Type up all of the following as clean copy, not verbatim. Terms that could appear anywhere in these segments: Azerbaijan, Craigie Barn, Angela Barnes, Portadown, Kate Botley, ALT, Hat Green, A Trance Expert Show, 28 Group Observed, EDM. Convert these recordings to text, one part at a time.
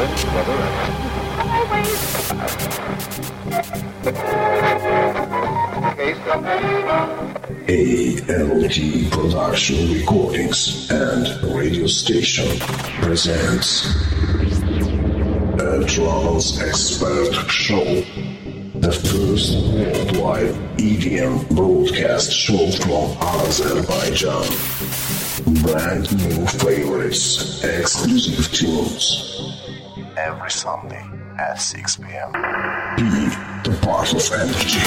ALT Production Recordings and Radio Station presents A Trance Expert Show, the first worldwide EDM broadcast show from Azerbaijan. Brand new favorites, exclusive tunes. Every Sunday at 6 p.m. Be the part of energy.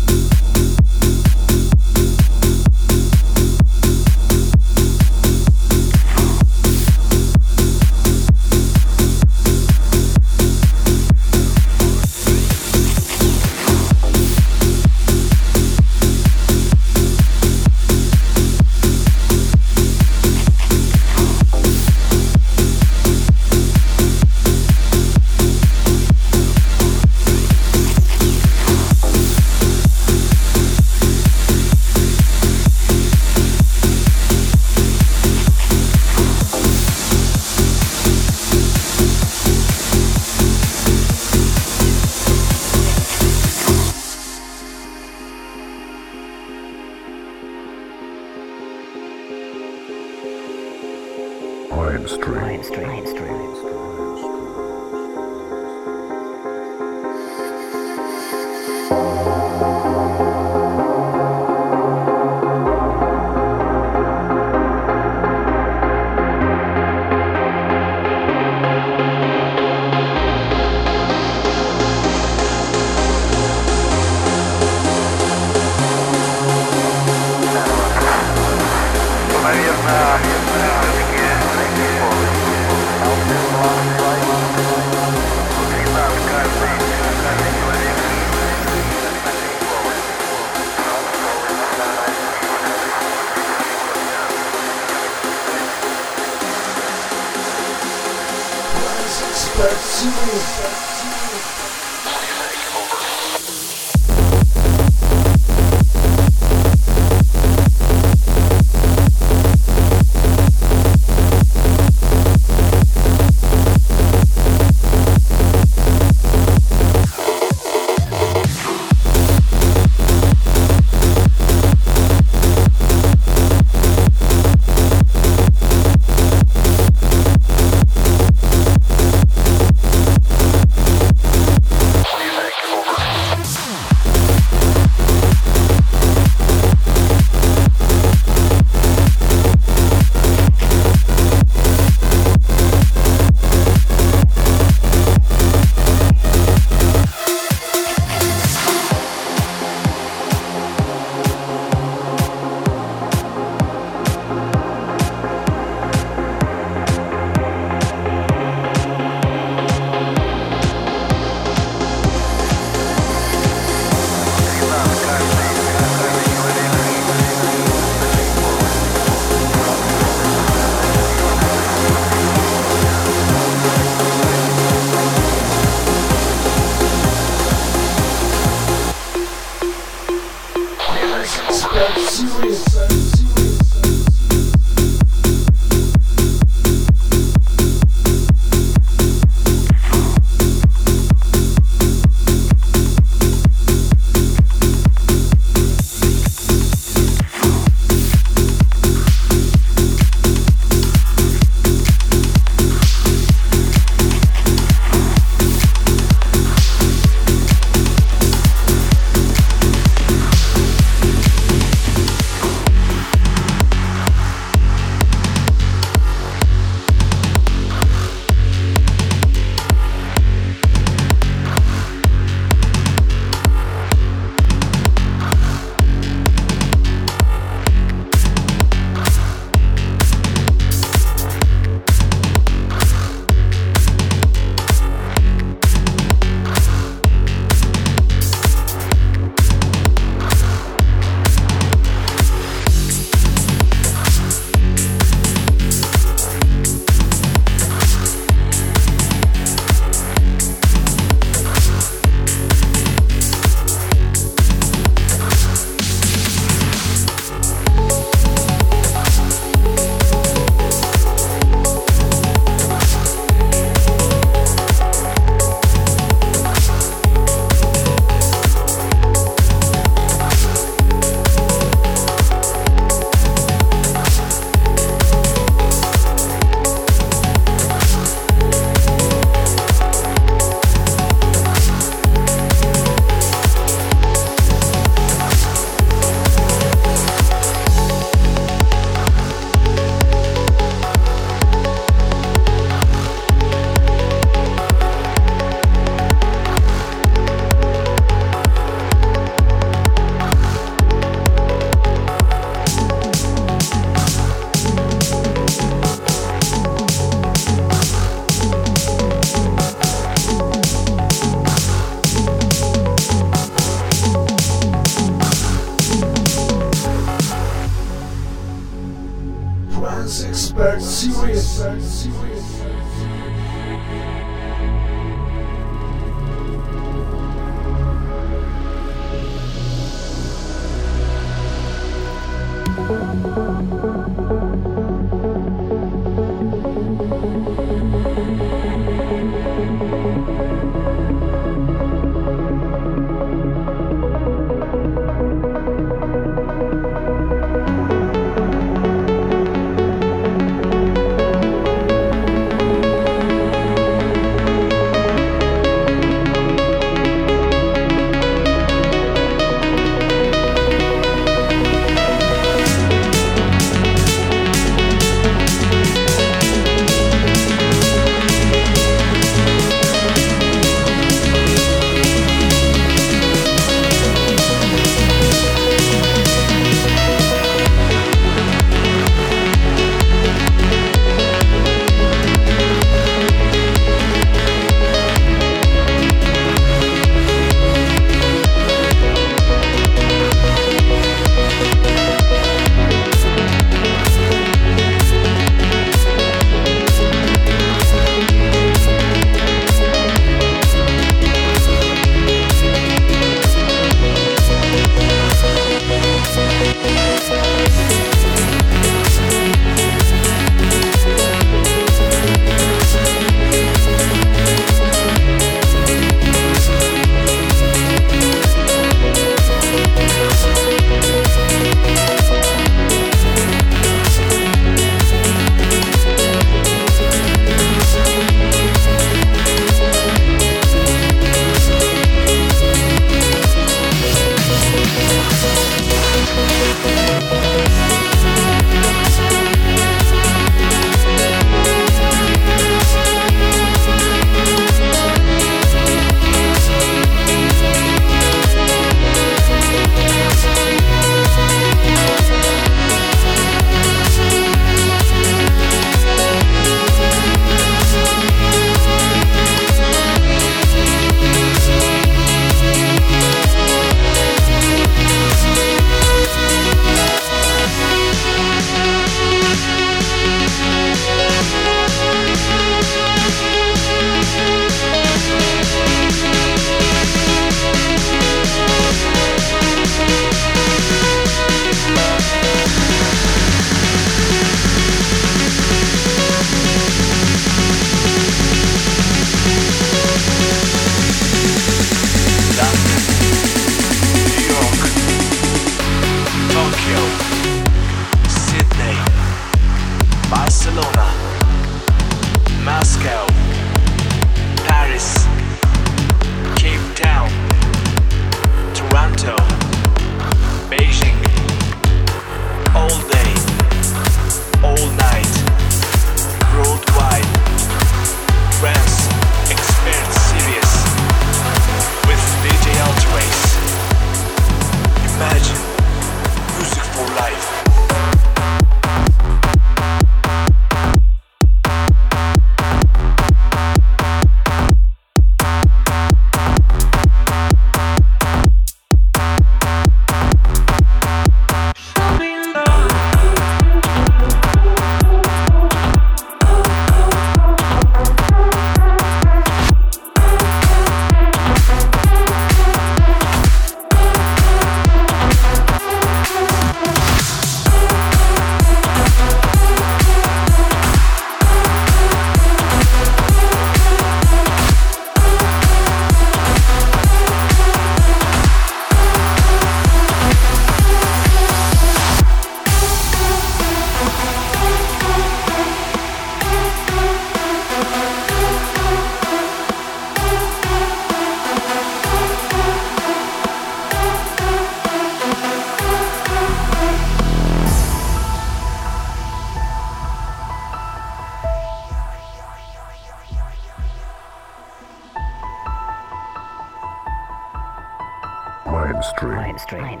Mainstream.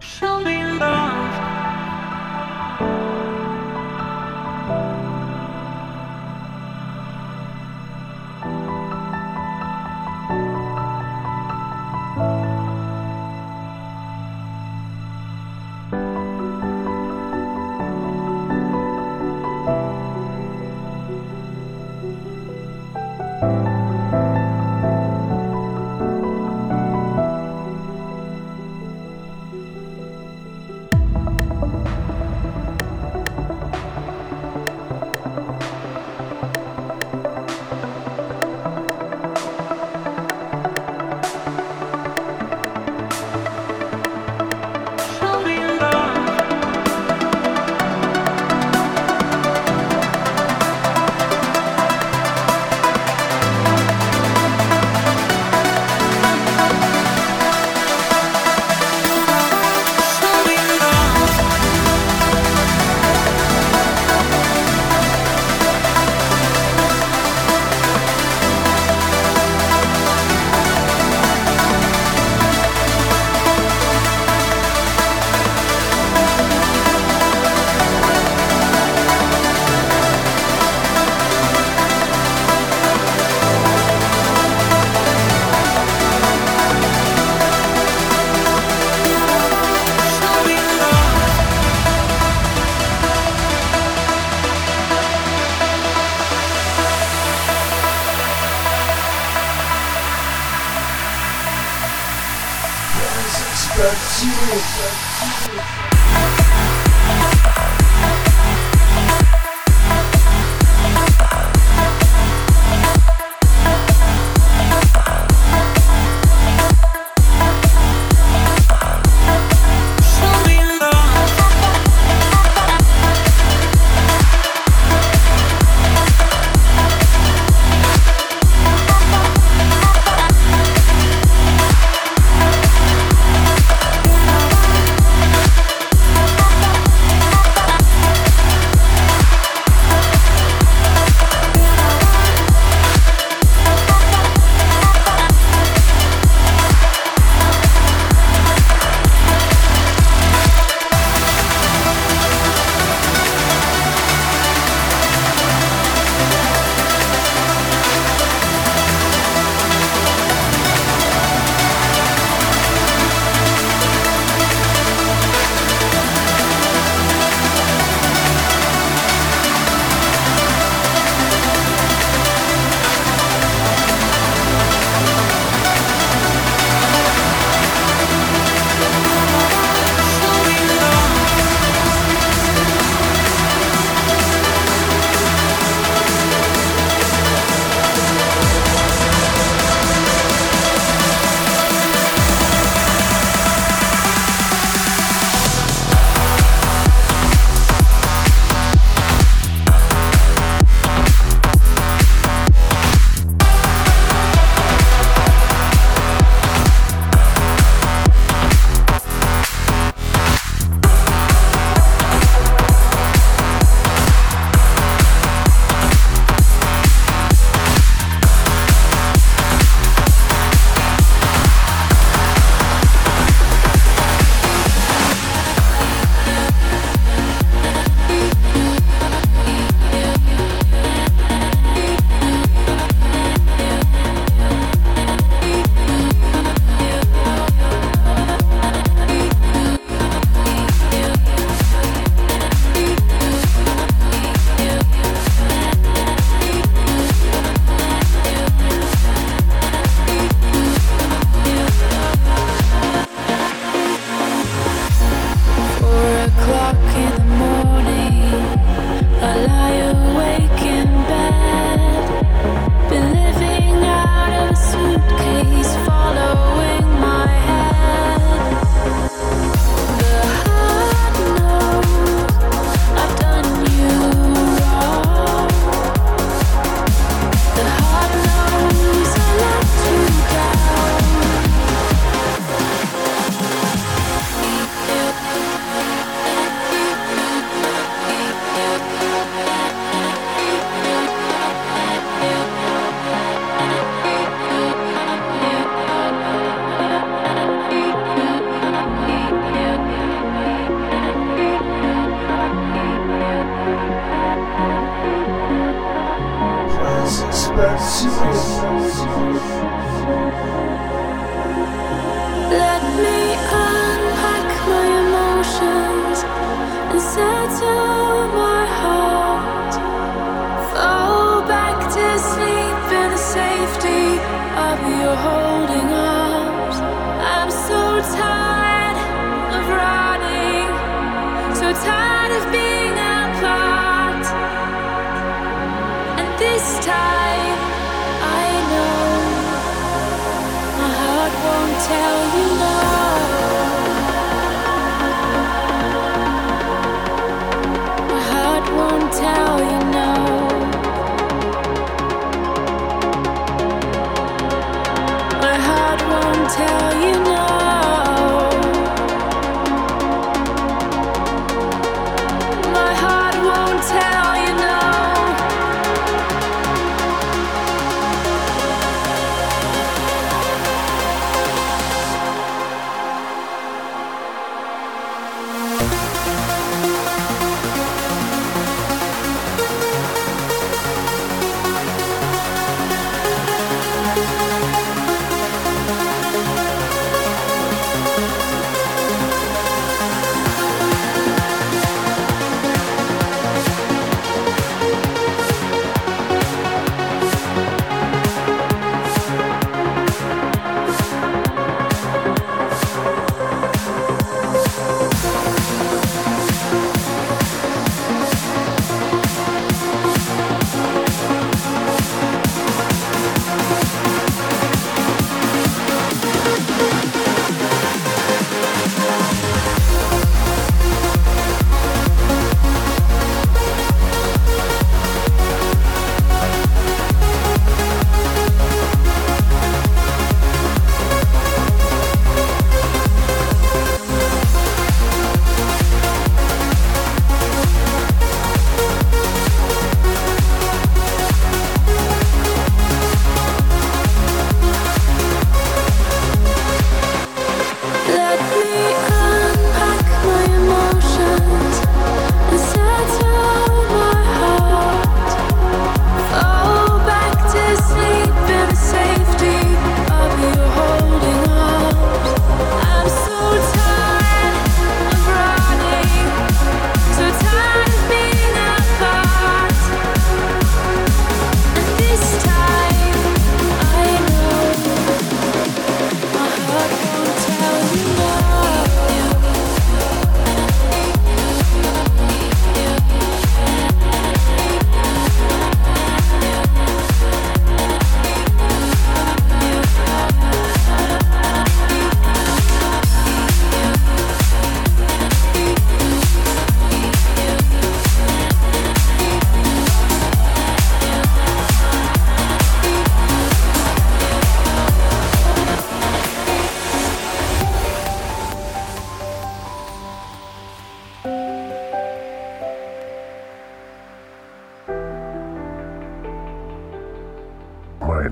Show me love.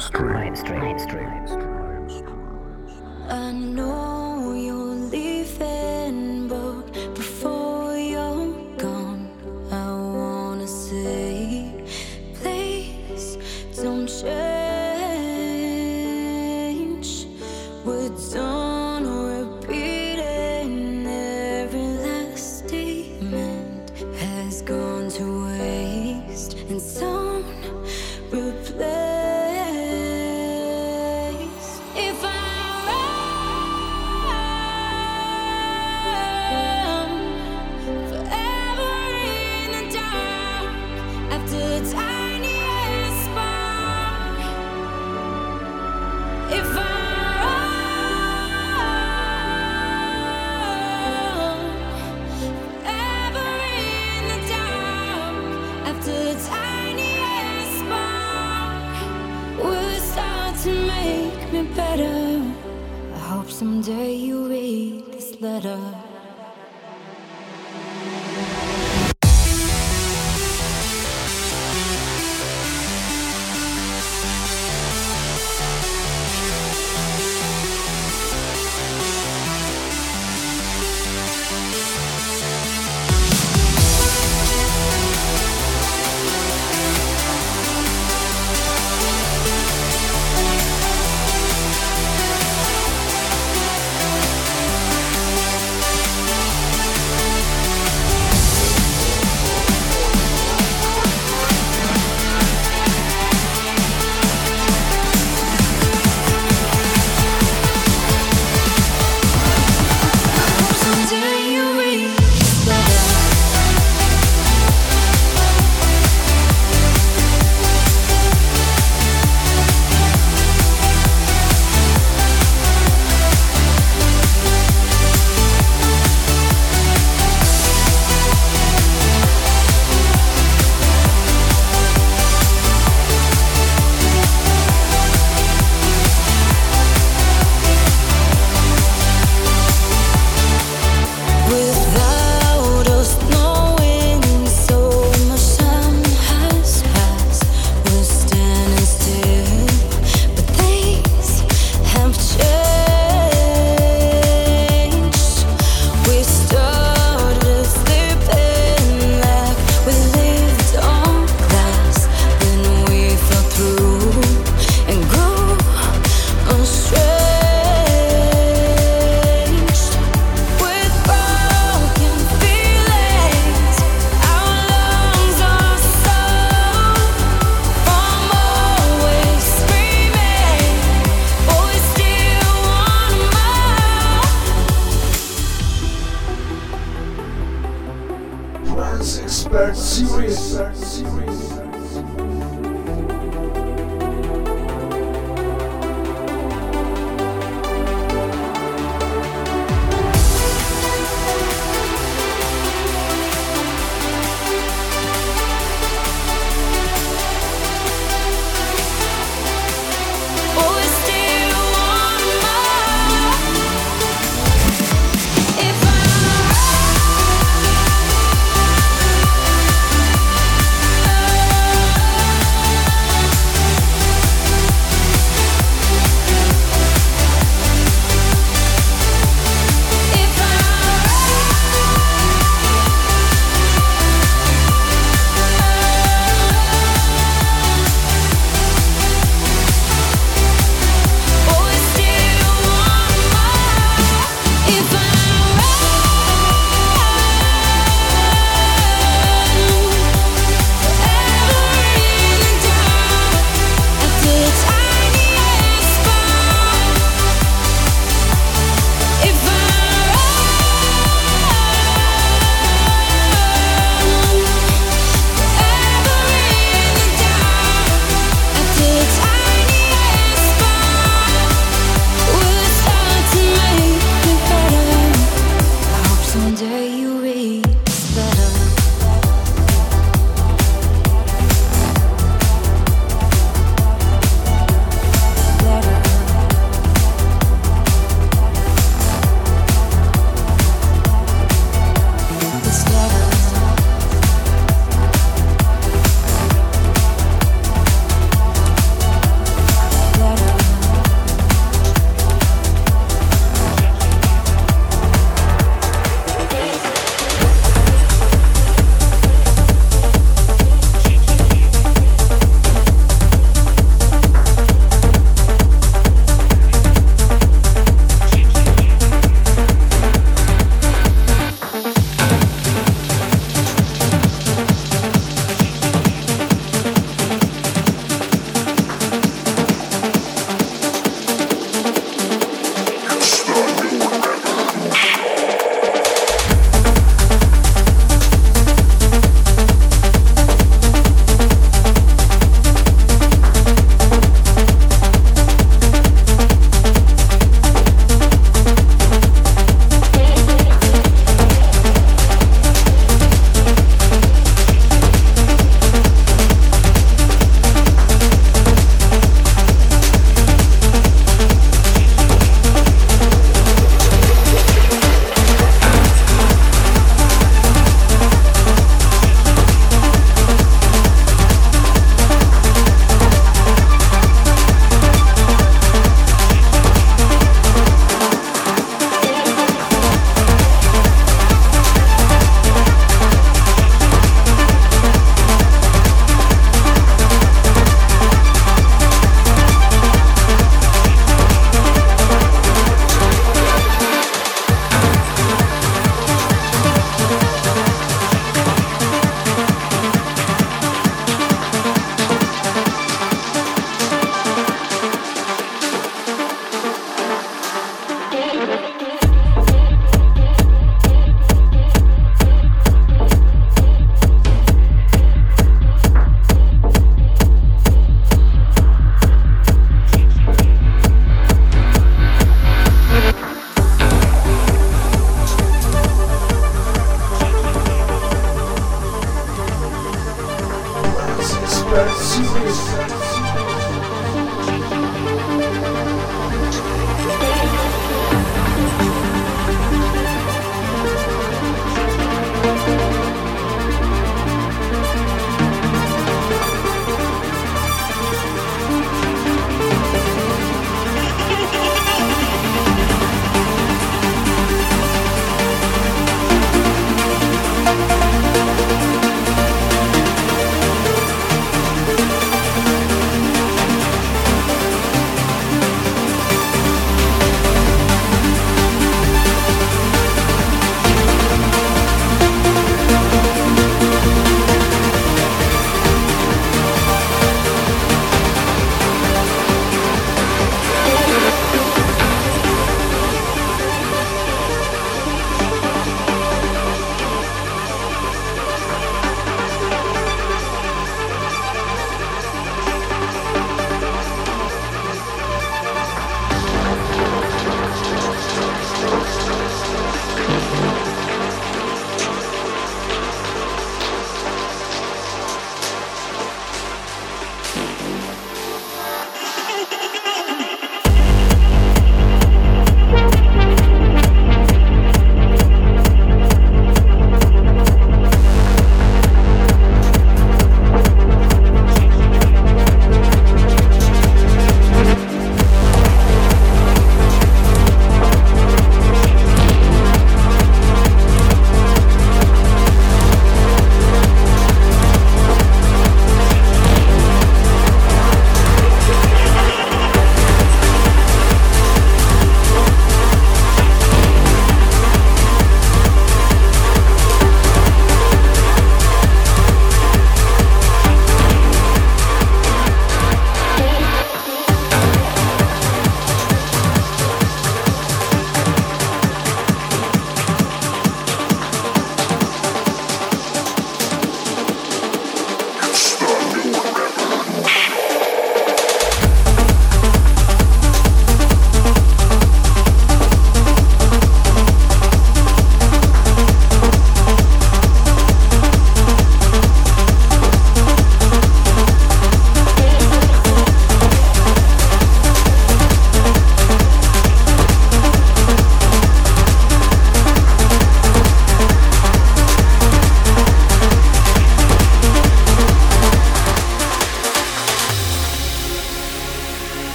I know you're leaving, but before you're gone, I wanna say, please don't change. We're done repeating, every last statement has gone to waste, and some replace. Someday you read this letter.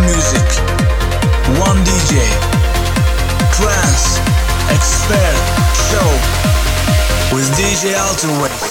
music, one DJ, Trance Expert Show with DJ ALT.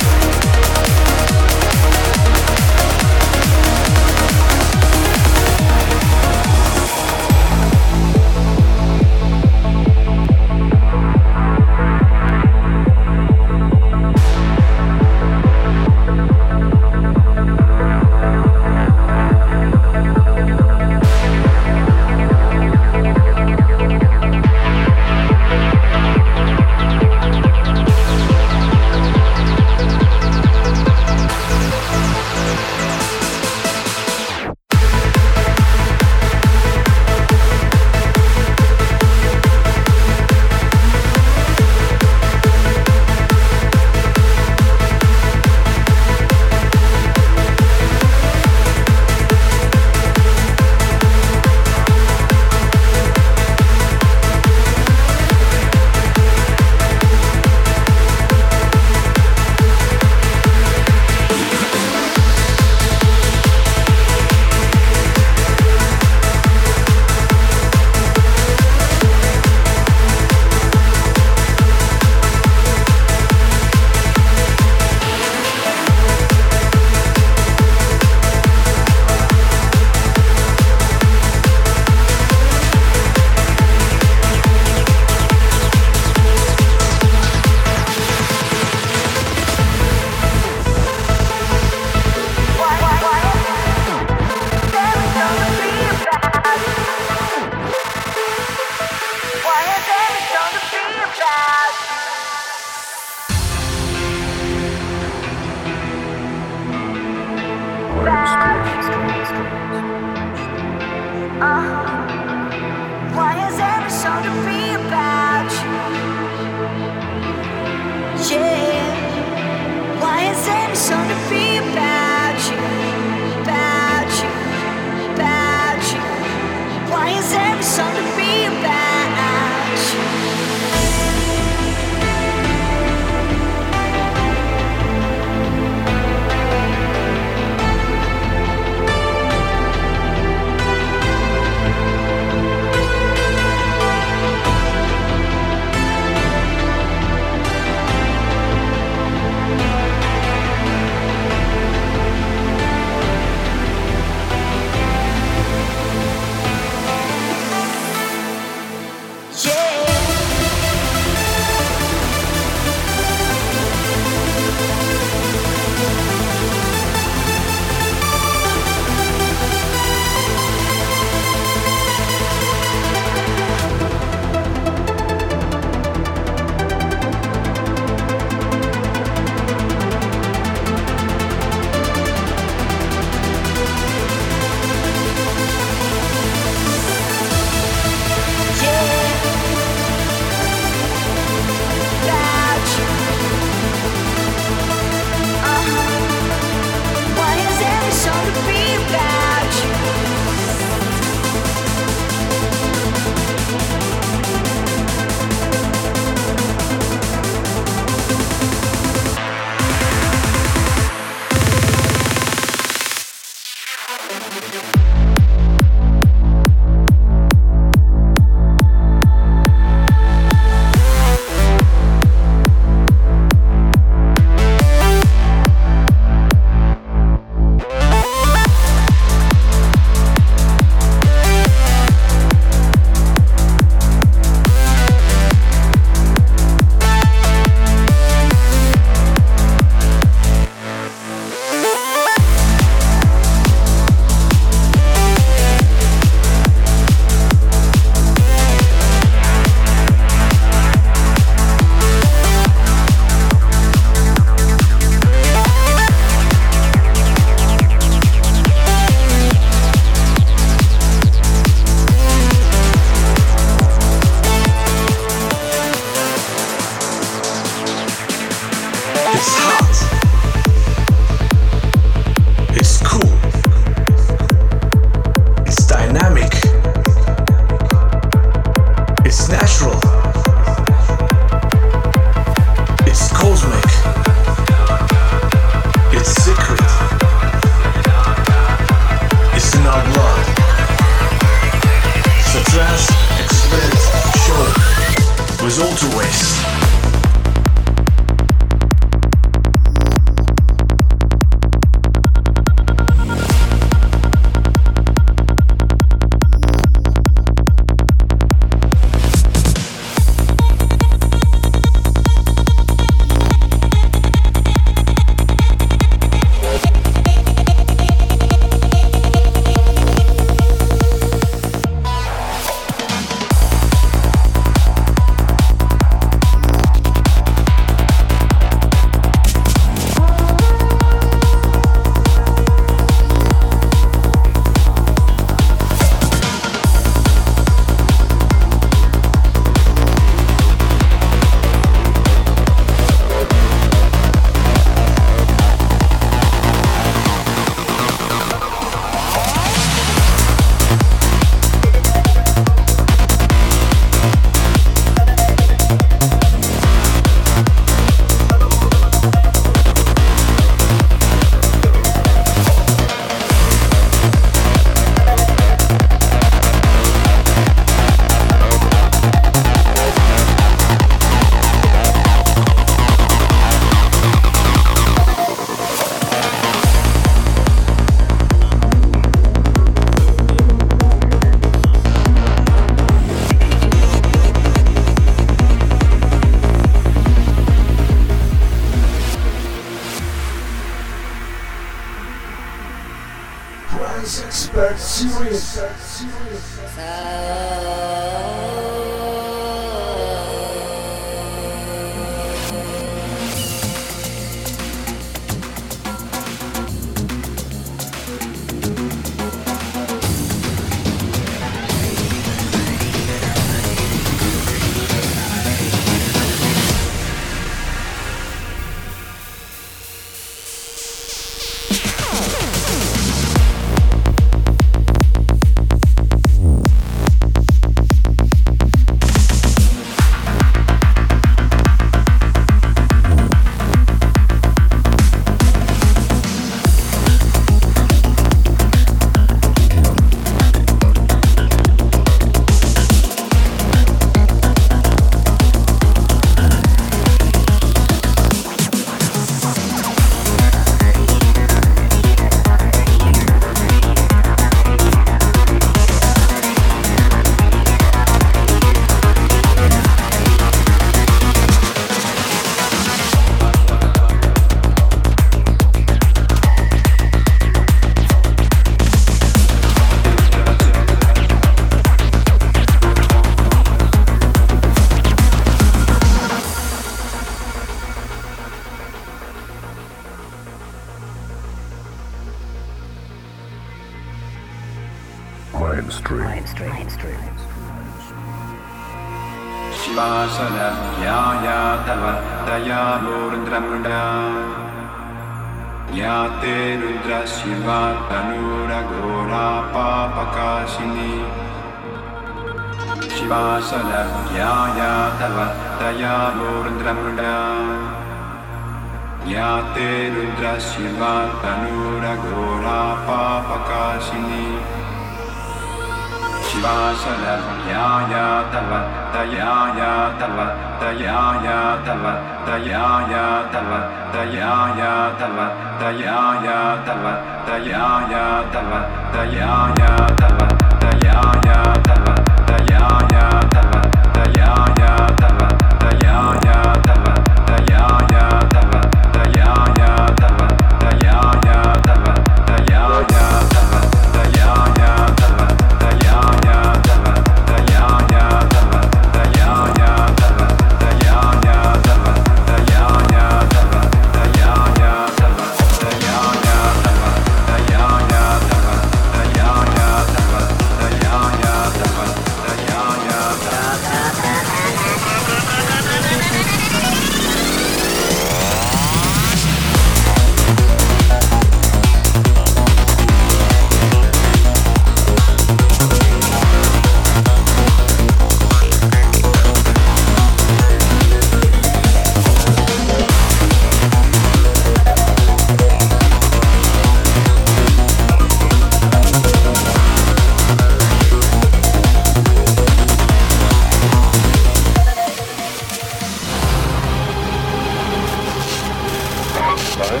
ALT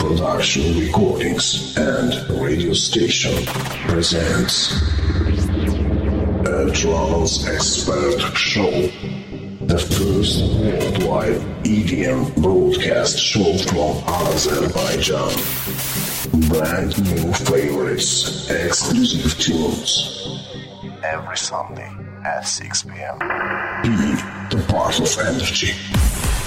Production Recordings and Radio Station presents A Trance Expert Show, the first worldwide EDM broadcast show from Azerbaijan. Brand new favorites, exclusive tunes. Every Sunday at 6 p.m. Be the part of energy.